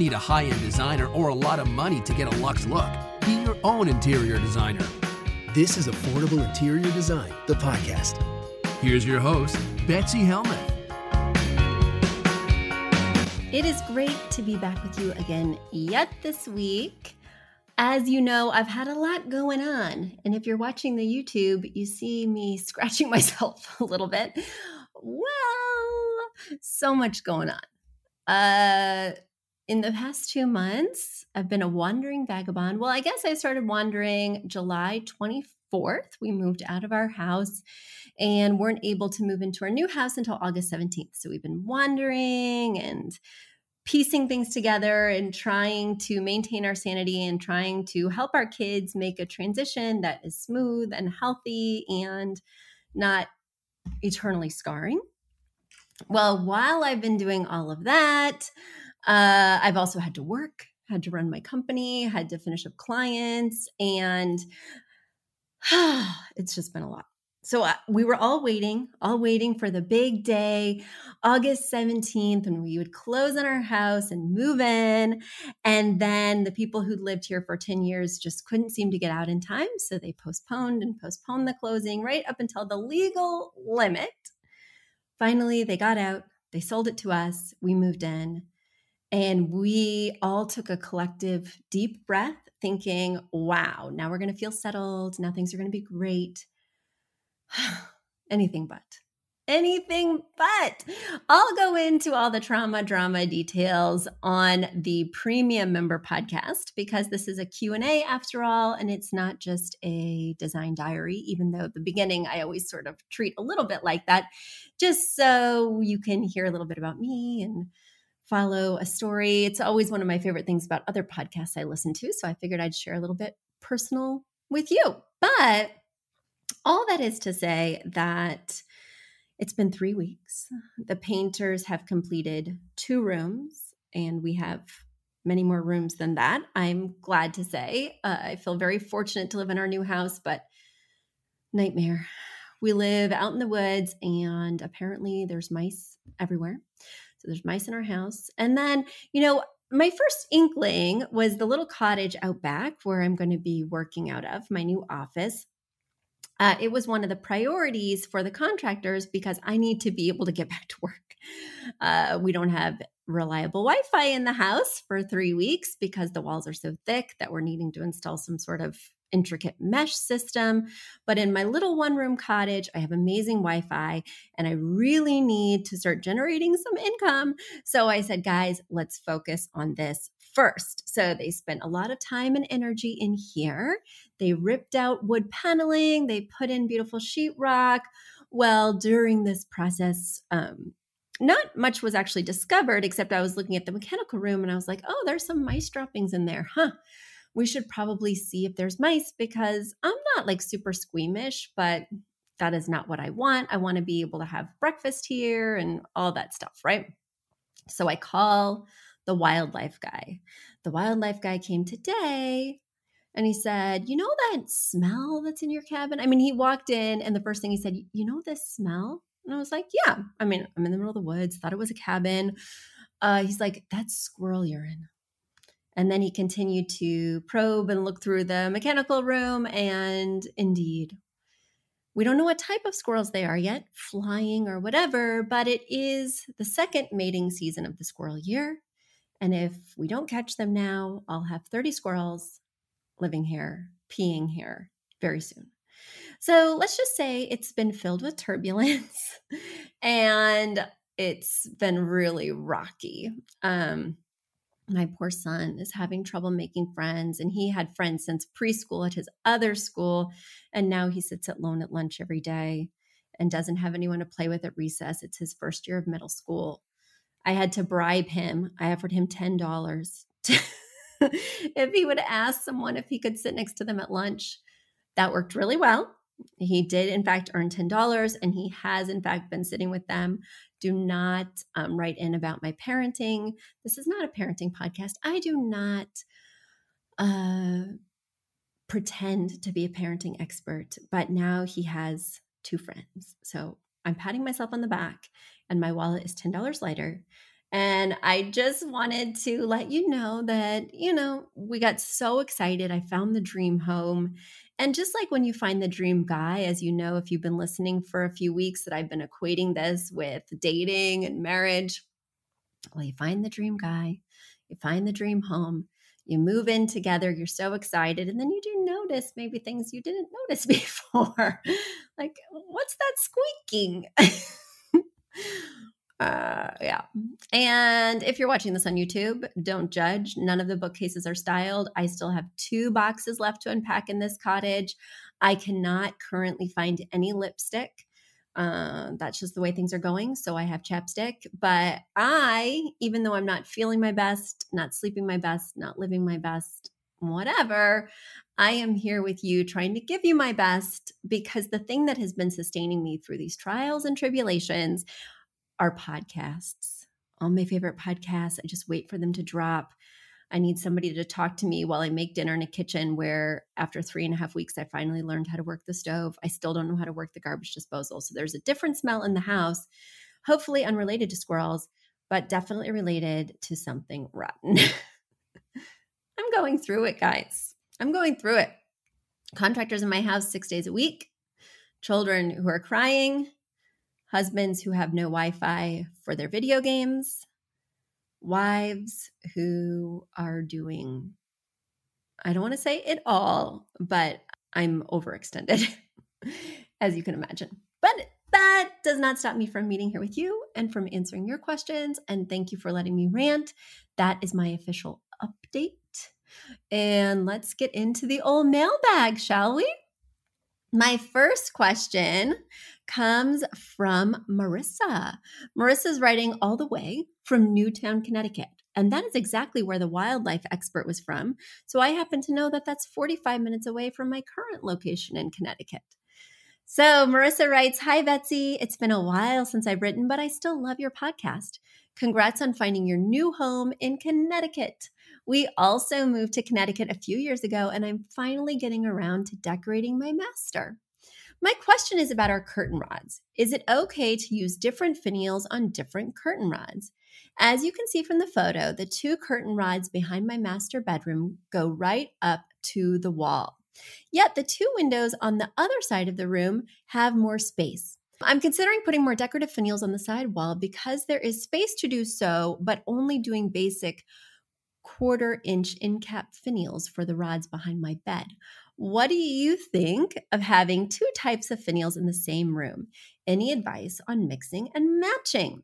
Need a high-end designer or a lot of money to get a luxe look. Be your own interior designer. This is Affordable Interior Design, the podcast. Here's your host, Betsy Hellman. It is great to be back with you again yet this week. As you know, I've had a lot going on, and if you're watching the YouTube, you see me scratching myself a little bit. Well, so much going on. In the past 2 months, I've been a wandering vagabond. Well, I guess I started wandering July 24th. We moved out of our house and weren't able to move into our new house until August 17th. So we've been wandering and piecing things together and trying to maintain our sanity and trying to help our kids make a transition that is smooth and healthy and not eternally scarring. Well, while I've been doing all of that, I've also had to work, had to run my company, had to finish up clients, and it's just been a lot. So we were all waiting for the big day, August 17th, when we would close on our house and move in. And then the people who'd lived here for 10 years just couldn't seem to get out in time. So they postponed the closing right up until the legal limit. Finally, they got out, they sold it to us, we moved in. And we all took a collective deep breath thinking, wow, now we're going to feel settled. Now things are going to be great. Anything but. I'll go into all the drama details on the premium member podcast because this is a Q&A after all, and it's not just a design diary, even though at the beginning I always sort of treat a little bit like that, just so you can hear a little bit about me and follow a story. It's always one of my favorite things about other podcasts I listen to. So I figured I'd share a little bit personal with you. But all that is to say that it's been 3 weeks. The painters have completed 2 rooms, and we have many more rooms than that, I'm glad to say. I feel very fortunate to live in our new house, but nightmare. We live out in the woods, and apparently there's mice everywhere. So there's mice in our house. And then, my first inkling was the little cottage out back where I'm going to be working out of, my new office. It was one of the priorities for the contractors because I need to be able to get back to work. We don't have reliable Wi-Fi in the house for 3 weeks because the walls are so thick that we're needing to install some sort of intricate mesh system. But in my little one-room cottage, I have amazing Wi-Fi, and I really need to start generating some income. So I said, guys, let's focus on this first. So they spent a lot of time and energy in here. They ripped out wood paneling. They put in beautiful sheetrock. Well, during this process, not much was actually discovered, except I was looking at the mechanical room, and I was like, oh, there's some mice droppings in there, huh? We should probably see if there's mice because I'm not super squeamish, but that is not what I want. I want to be able to have breakfast here and all that stuff, right? So I call the wildlife guy. The wildlife guy came today and he said, you know that smell that's in your cabin? I mean, he walked in and the first thing he said, you know this smell? And I was like, yeah. I mean, I'm in the middle of the woods, thought it was a cabin. He's like, that's squirrel urine. And then he continued to probe and look through the mechanical room, and indeed, we don't know what type of squirrels they are yet, flying or whatever, but it is the second mating season of the squirrel year. And if we don't catch them now, I'll have 30 squirrels living here, peeing here very soon. So let's just say it's been filled with turbulence and it's been really rocky. My poor son is having trouble making friends, and he had friends since preschool at his other school. And now he sits alone at lunch every day and doesn't have anyone to play with at recess. It's his first year of middle school. I had to bribe him. I offered him $10 if he would ask someone if he could sit next to them at lunch. That worked really well. He did, in fact, earn $10, and he has, in fact, been sitting with them. Do not write in about my parenting. This is not a parenting podcast. I do not pretend to be a parenting expert, but now he has two friends. So I'm patting myself on the back, and my wallet is $10 lighter. And I just wanted to let you know that, you know, we got so excited. I found the dream home. And just like when you find the dream guy, as you know, if you've been listening for a few weeks, that I've been equating this with dating and marriage. Well, you find the dream guy, you find the dream home, you move in together, you're so excited. And then you do notice maybe things you didn't notice before. Like, what's that squeaking? Yeah. And if you're watching this on YouTube, don't judge. None of the bookcases are styled. I still have two boxes left to unpack in this cottage. I cannot currently find any lipstick. That's just the way things are going. So I have chapstick, but even though I'm not feeling my best, not sleeping my best, not living my best, whatever, I am here with you trying to give you my best, because the thing that has been sustaining me through these trials and tribulations are podcasts. All my favorite podcasts. I just wait for them to drop. I need somebody to talk to me while I make dinner in a kitchen where after 3.5 weeks, I finally learned how to work the stove. I still don't know how to work the garbage disposal. So there's a different smell in the house, hopefully unrelated to squirrels, but definitely related to something rotten. I'm going through it, guys. I'm going through it. Contractors in my house 6 days a week, children who are crying, husbands who have no Wi-Fi for their video games, wives who are doing, I don't want to say it all, but I'm overextended, as you can imagine. But that does not stop me from meeting here with you and from answering your questions. And thank you for letting me rant. That is my official update. And let's get into the old mailbag, shall we? My first question comes from Marissa. Marissa's writing all the way from Newtown, Connecticut. And that is exactly where the wildlife expert was from. So I happen to know that that's 45 minutes away from my current location in Connecticut. So Marissa writes, "Hi, Betsy. It's been a while since I've written, but I still love your podcast. Congrats on finding your new home in Connecticut. We also moved to Connecticut a few years ago, and I'm finally getting around to decorating my master. My question is about our curtain rods. Is it okay to use different finials on different curtain rods? As you can see from the photo, the two curtain rods behind my master bedroom go right up to the wall. Yet the two windows on the other side of the room have more space. I'm considering putting more decorative finials on the side wall because there is space to do so, but only doing basic 1/4-inch end cap finials for the rods behind my bed. What do you think of having two types of finials in the same room? Any advice on mixing and matching?"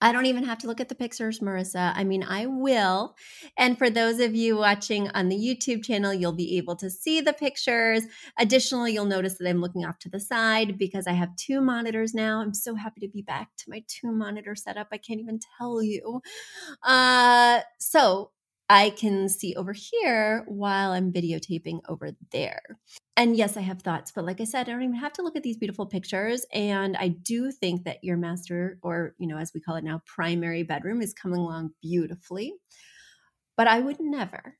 I don't even have to look at the pictures, Marissa. I mean, I will. And for those of you watching on the YouTube channel, you'll be able to see the pictures. Additionally, you'll notice that I'm looking off to the side because I have two monitors now. I'm so happy to be back to my two-monitor setup. I can't even tell you. So I can see over here while I'm videotaping over there. And yes, I have thoughts, but like I said, I don't even have to look at these beautiful pictures. And I do think that your master, or, you know, as we call it now, primary bedroom is coming along beautifully. But I would never,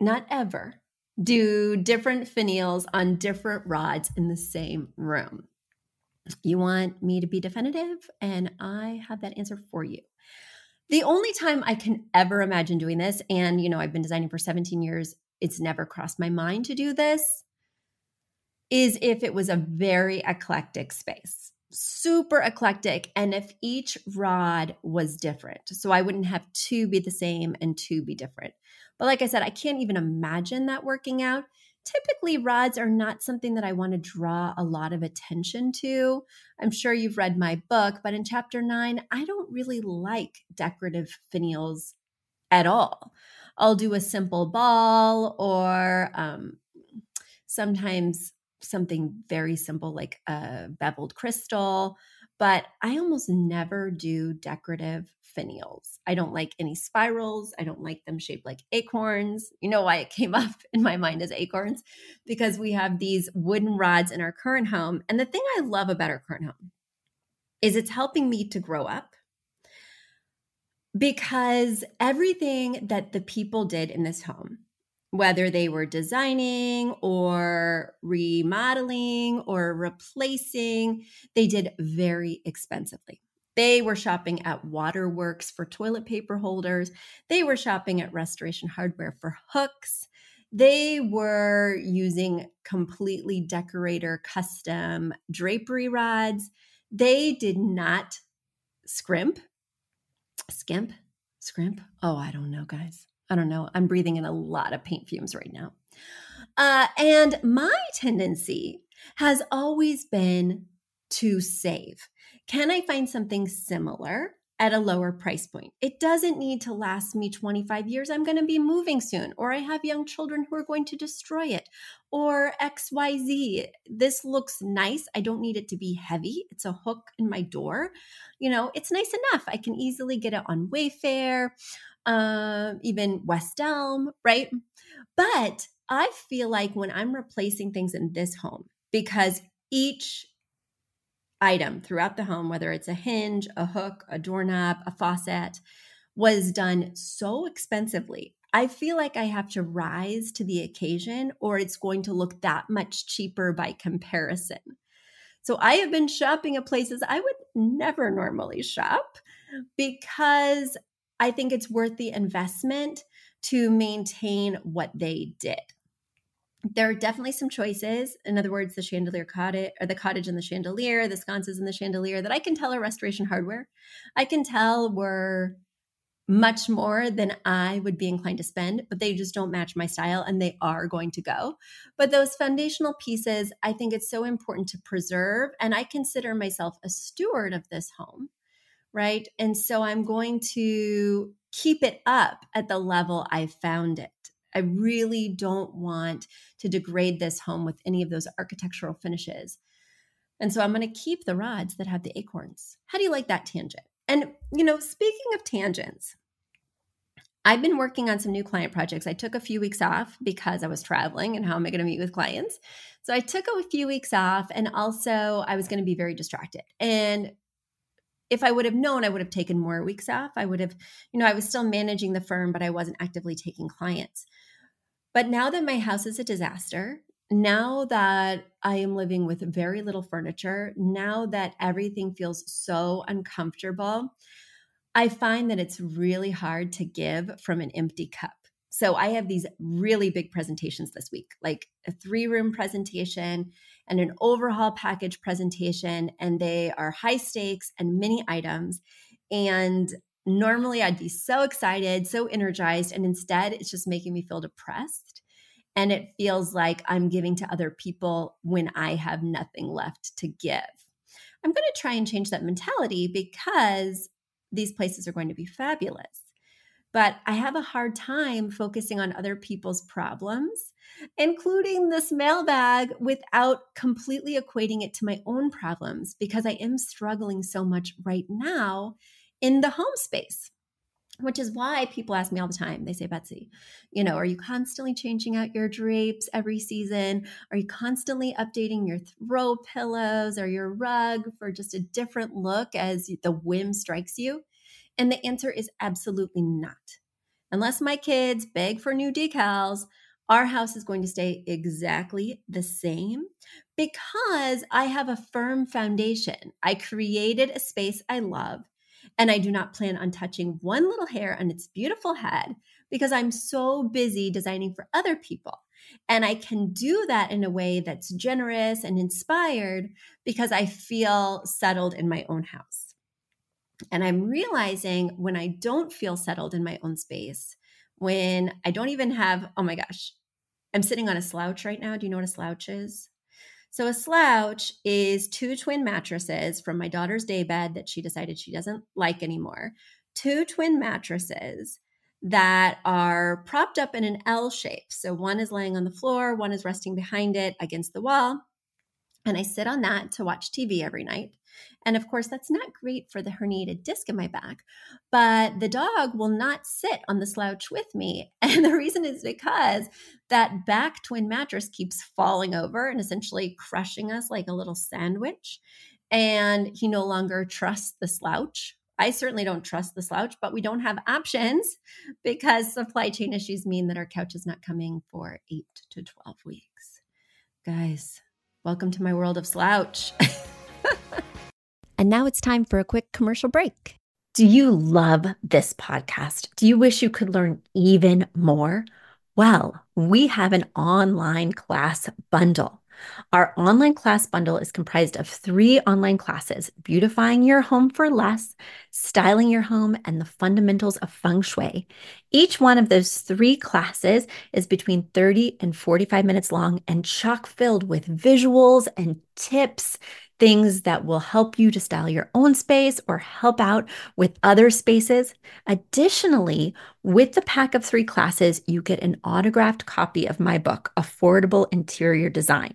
not ever, do different finials on different rods in the same room. You want me to be definitive, and I have that answer for you. The only time I can ever imagine doing this, and you know, I've been designing for 17 years, it's never crossed my mind to do this, is if it was a very eclectic space, super eclectic, and if each rod was different. So I wouldn't have two be the same and two be different. But like I said, I can't even imagine that working out. Typically, rods are not something that I want to draw a lot of attention to. I'm sure you've read my book, but in chapter 9, I don't really like decorative finials at all. I'll do a simple ball or sometimes something very simple like a beveled crystal, but I almost never do decorative finials. I don't like any spirals. I don't like them shaped like acorns. You know why it came up in my mind as acorns? Because we have these wooden rods in our current home. And the thing I love about our current home is it's helping me to grow up, because everything that the people did in this home, whether they were designing or remodeling or replacing, they did very expensively. They were shopping at Waterworks for toilet paper holders. They were shopping at Restoration Hardware for hooks. They were using completely decorator custom drapery rods. They did not skimp. Oh, I don't know, guys. I don't know. I'm breathing in a lot of paint fumes right now. And my tendency has always been to save. Can I find something similar at a lower price point? It doesn't need to last me 25 years. I'm going to be moving soon, or I have young children who are going to destroy it, or XYZ. This looks nice. I don't need it to be heavy. It's a hook in my door. You know, it's nice enough. I can easily get it on Wayfair, even West Elm, right? But I feel like when I'm replacing things in this home, because each item throughout the home, whether it's a hinge, a hook, a doorknob, a faucet, was done so expensively, I feel like I have to rise to the occasion, or it's going to look that much cheaper by comparison. So I have been shopping at places I would never normally shop, because I think it's worth the investment to maintain what they did. There are definitely some choices. In other words, the chandelier cottage, or the cottage and the chandelier, the sconces and the chandelier, that I can tell are Restoration Hardware. I can tell were much more than I would be inclined to spend, but they just don't match my style, and they are going to go. But those foundational pieces, I think it's so important to preserve. And I consider myself a steward of this home, right? And so I'm going to keep it up at the level I found it. I really don't want to degrade this home with any of those architectural finishes. And so I'm going to keep the rods that have the acorns. How do you like that tangent? And, you know, speaking of tangents, I've been working on some new client projects. I took a few weeks off because I was traveling, and how am I going to meet with clients? So I took a few weeks off, and also I was going to be very distracted. And if I would have known, I would have taken more weeks off. I would have, you know, I was still managing the firm, but I wasn't actively taking clients. But now that my house is a disaster, now that I am living with very little furniture, now that everything feels so uncomfortable, I find that it's really hard to give from an empty cup. So I have these really big presentations this week, like a 3-room presentation and an overhaul package presentation, and they are high stakes and many items. And normally I'd be so excited, so energized, and instead it's just making me feel depressed. And it feels like I'm giving to other people when I have nothing left to give. I'm going to try and change that mentality, because these places are going to be fabulous. But I have a hard time focusing on other people's problems, including this mailbag, without completely equating it to my own problems, because I am struggling so much right now in the home space, which is why people ask me all the time. They say, Betsy, you know, are you constantly changing out your drapes every season? Are you constantly updating your throw pillows or your rug for just a different look as the whim strikes you? And the answer is absolutely not. Unless my kids beg for new decals, our house is going to stay exactly the same, because I have a firm foundation. I created a space I love, And I do not plan on touching one little hair on its beautiful head because I'm so busy designing for other people. And I can do that in a way that's generous and inspired because I feel settled in my own house. And I'm realizing when I don't feel settled in my own space, when I don't even have, oh my gosh, I'm sitting on a slouch right now. Do you know what a slouch is? So a slouch is two twin mattresses from my daughter's daybed that she decided she doesn't like anymore. Two twin mattresses that are propped up in an L shape. So one is laying on the floor, one is resting behind it against the wall. And I sit on that to watch TV every night. And of course, that's not great for the herniated disc in my back, but the dog will not sit on the slouch with me. And the reason is because that back twin mattress keeps falling over and essentially crushing us like a little sandwich. And he no longer trusts the slouch. I certainly don't trust the slouch, but we don't have options because supply chain issues mean that our couch is not coming for 8 to 12 weeks. Guys, welcome to my world of slouch. And now it's time for a quick commercial break. Do you love this podcast? Do you wish you could learn even more? Well, we have an online class bundle. Our online class bundle is comprised of 3 online classes: Beautifying Your Home for Less, Styling Your Home, and the Fundamentals of Feng Shui. Each one of those 3 classes is between 30 and 45 minutes long and chock filled with visuals and tips, things that will help you to style your own space or help out with other spaces. Additionally, with the pack of 3 classes, you get an autographed copy of my book, Affordable Interior Design.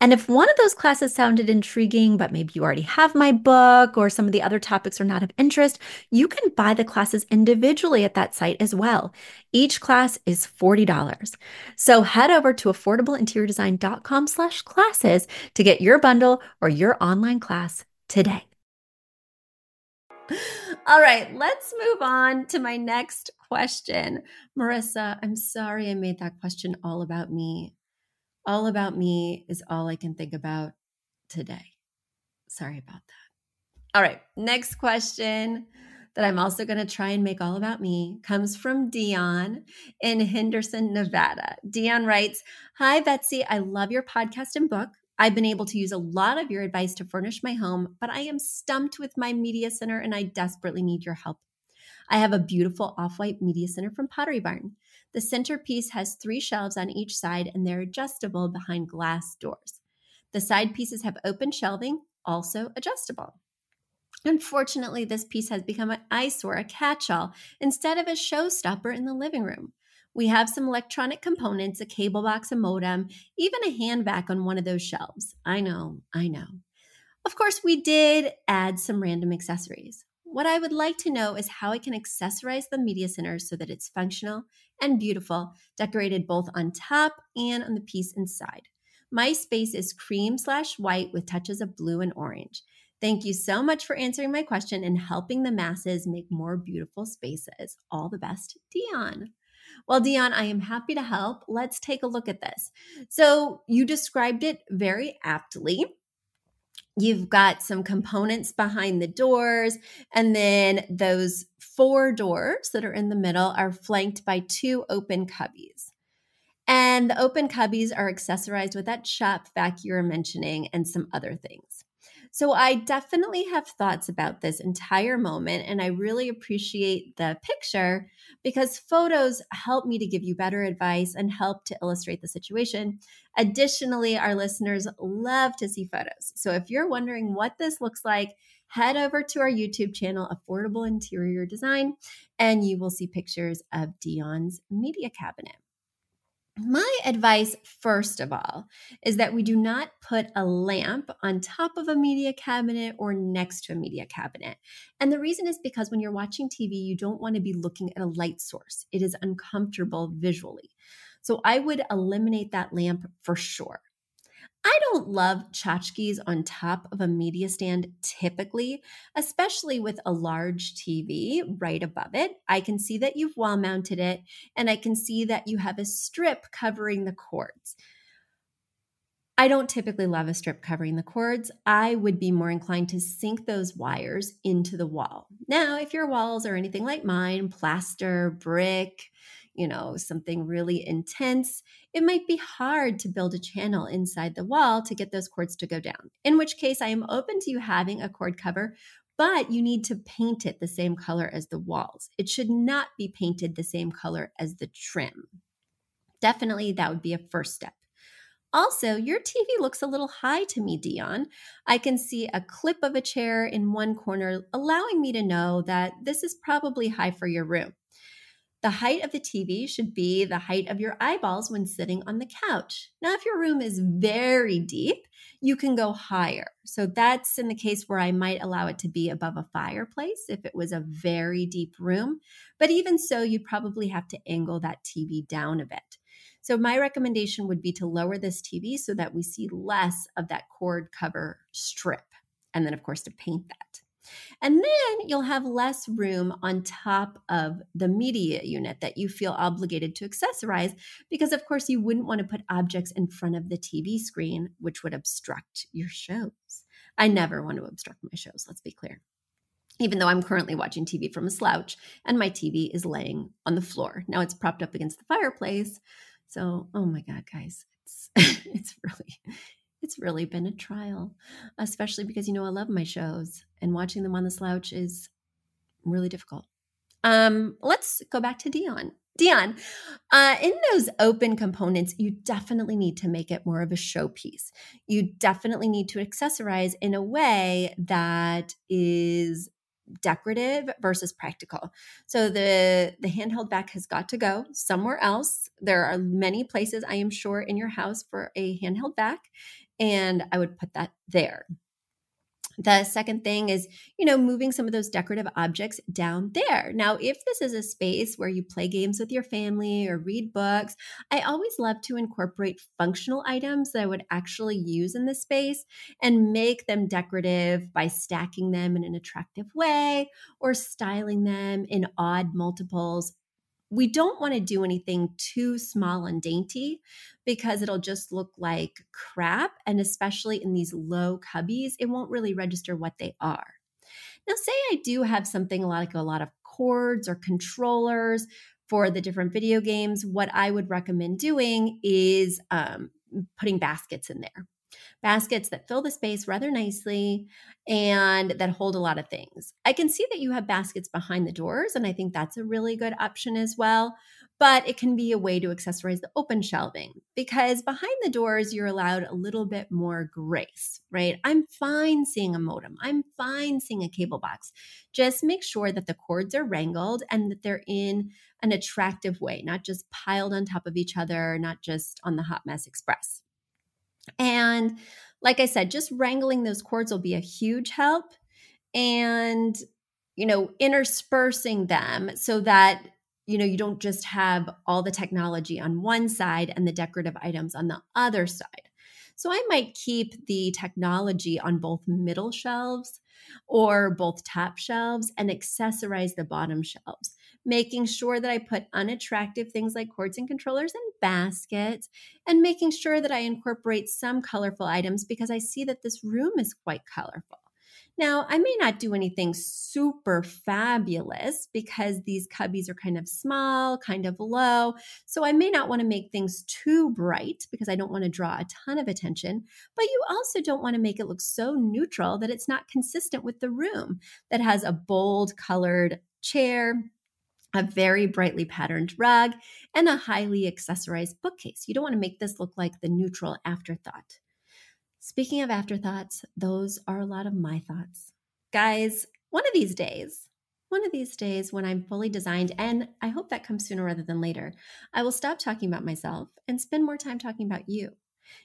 And if one of those classes sounded intriguing, but maybe you already have my book or some of the other topics are not of interest, you can buy the classes individually at that site as well. Each class is $40. So head over to affordableinteriordesign.com/classes to get your bundle or your online class today. All right, let's move on to my next question. Marissa, I'm sorry I made that question all about me. All about me is all I can think about today. Sorry about that. All right. Next question that I'm also going to try and make all about me comes from Dion in Henderson, Nevada. Dion writes, "Hi, Betsy. I love your podcast and book. I've been able to use a lot of your advice to furnish my home, but I am stumped with my media center and I desperately need your help. I have a beautiful off-white media center from Pottery Barn. The centerpiece has 3 shelves on each side and they're adjustable behind glass doors. The side pieces have open shelving, also adjustable. Unfortunately, this piece has become an eyesore, a catch-all, instead of a showstopper in the living room. We have some electronic components, a cable box, a modem, even a hand vac on one of those shelves. I know. Of course, we did add some random accessories. What I would like to know is how I can accessorize the media center so that it's functional and beautiful, decorated both on top and on the piece inside. My space is cream/white with touches of blue and orange. Thank you so much for answering my question and helping the masses make more beautiful spaces. All the best, Dion." Well, Dion, I am happy to help. Let's take a look at this. So you described it very aptly. You've got some components behind the doors, and then those 4 doors that are in the middle are flanked by 2 open cubbies. And the open cubbies are accessorized with that shop vac you were mentioning and some other things. So I definitely have thoughts about this entire moment, and I really appreciate the picture because photos help me to give you better advice and help to illustrate the situation. Additionally, our listeners love to see photos. So if you're wondering what this looks like, head over to our YouTube channel, Affordable Interior Design, and you will see pictures of Dion's media cabinet. My advice, first of all, is that we do not put a lamp on top of a media cabinet or next to a media cabinet. And the reason is because when you're watching TV, you don't want to be looking at a light source. It is uncomfortable visually. So I would eliminate that lamp for sure. I don't love tchotchkes on top of a media stand typically, especially with a large TV right above it. I can see that you've wall mounted it, and I can see that you have a strip covering the cords. I don't typically love a strip covering the cords. I would be more inclined to sink those wires into the wall. Now, if your walls are anything like mine, plaster, brick, you know, something really intense, it might be hard to build a channel inside the wall to get those cords to go down, in which case I am open to you having a cord cover, but you need to paint it the same color as the walls. It should not be painted the same color as the trim. Definitely, that would be a first step. Also, your TV looks a little high to me, Dion. I can see a clip of a chair in one corner, allowing me to know that this is probably high for your room. The height of the TV should be the height of your eyeballs when sitting on the couch. Now, if your room is very deep, you can go higher. So that's in the case where I might allow it to be above a fireplace if it was a very deep room. But even so, you'd probably have to angle that TV down a bit. So my recommendation would be to lower this TV so that we see less of that cord cover strip. And then, of course, to paint that. And then you'll have less room on top of the media unit that you feel obligated to accessorize because, of course, you wouldn't want to put objects in front of the TV screen, which would obstruct your shows. I never want to obstruct my shows, let's be clear, even though I'm currently watching TV from a slouch and my TV is laying on the floor. Now it's propped up against the fireplace. So, oh my God, guys, it's really been a trial, especially because, you know, I love my shows and watching them on the slouch is really difficult. Let's go back to Dion. Dion, in those open components, you definitely need to make it more of a showpiece. You definitely need to accessorize in a way that is decorative versus practical. So the handheld vac has got to go somewhere else. There are many places, I am sure, in your house for a handheld vac, and I would put that there. The second thing is, you know, moving some of those decorative objects down there. Now, if this is a space where you play games with your family or read books, I always love to incorporate functional items that I would actually use in the space and make them decorative by stacking them in an attractive way or styling them in odd multiples. We don't want to do anything too small and dainty because it'll just look like crap. And especially in these low cubbies, it won't really register what they are. Now, say I do have something like a lot of cords or controllers for the different video games. What I would recommend doing is putting baskets in there. Baskets that fill the space rather nicely and that hold a lot of things. I can see that you have baskets behind the doors, and I think that's a really good option as well, but it can be a way to accessorize the open shelving because behind the doors, you're allowed a little bit more grace, right? I'm fine seeing a modem. I'm fine seeing a cable box. Just make sure that the cords are wrangled and that they're in an attractive way, not just piled on top of each other, not just on the Hot Mess Express. And like I said, just wrangling those cords will be a huge help, and, you know, interspersing them so that, you know, you don't just have all the technology on one side and the decorative items on the other side. So I might keep the technology on both middle shelves or both top shelves and accessorize the bottom shelves, making sure that I put unattractive things like cords and controllers in baskets, and making sure that I incorporate some colorful items because I see that this room is quite colorful. Now, I may not do anything super fabulous because these cubbies are kind of small, kind of low. So I may not want to make things too bright because I don't want to draw a ton of attention. But you also don't want to make it look so neutral that it's not consistent with the room that has a bold colored chair, a very brightly patterned rug, and a highly accessorized bookcase. You don't want to make this look like the neutral afterthought. Speaking of afterthoughts, those are a lot of my thoughts. Guys, one of these days when I'm fully designed, and I hope that comes sooner rather than later, I will stop talking about myself and spend more time talking about you.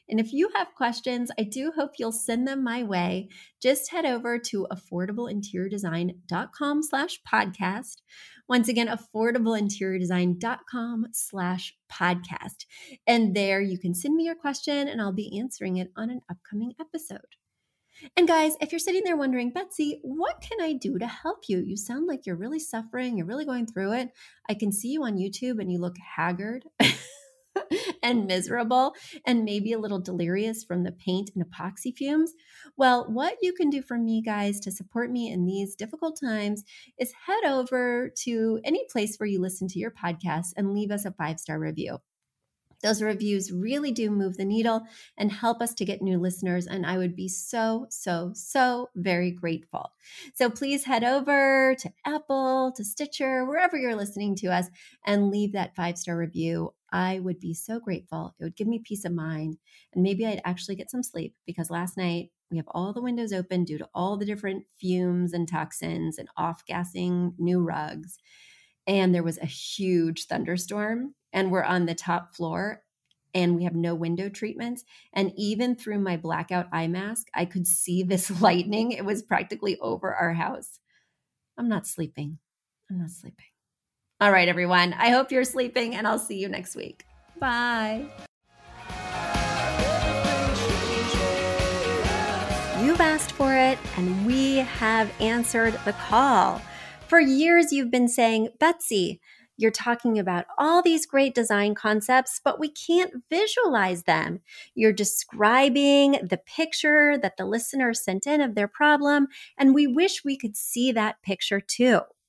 And if you have questions, I do hope you'll send them my way. Just head over to affordableinteriordesign.com/podcast. Once again, affordableinteriordesign.com/podcast. And there you can send me your question and I'll be answering it on an upcoming episode. And guys, if you're sitting there wondering, Betsy, what can I do to help you? You sound like you're really suffering. You're really going through it. I can see you on YouTube and you look haggard and miserable and maybe a little delirious from the paint and epoxy fumes. Well, what you can do for me, guys, to support me in these difficult times is head over to any place where you listen to your podcast and leave us a 5-star review. Those reviews really do move the needle and help us to get new listeners. And I would be so very grateful. So please head over to Apple, to Stitcher, wherever you're listening to us and leave that 5-star review. I would be so grateful. It would give me peace of mind. And maybe I'd actually get some sleep because last night we have all the windows open due to all the different fumes and toxins and off-gassing new rugs. And there was a huge thunderstorm. And we're on the top floor and we have no window treatments. And even through my blackout eye mask, I could see this lightning. It was practically over our house. I'm not sleeping. All right, everyone. I hope you're sleeping and I'll see you next week. Bye. You've asked for it and we have answered the call. For years, you've been saying, Betsy, you're talking about all these great design concepts, but we can't visualize them. You're describing the picture that the listener sent in of their problem, and we wish we could see that picture too.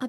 A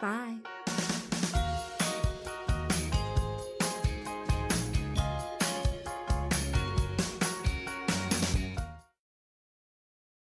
Bye.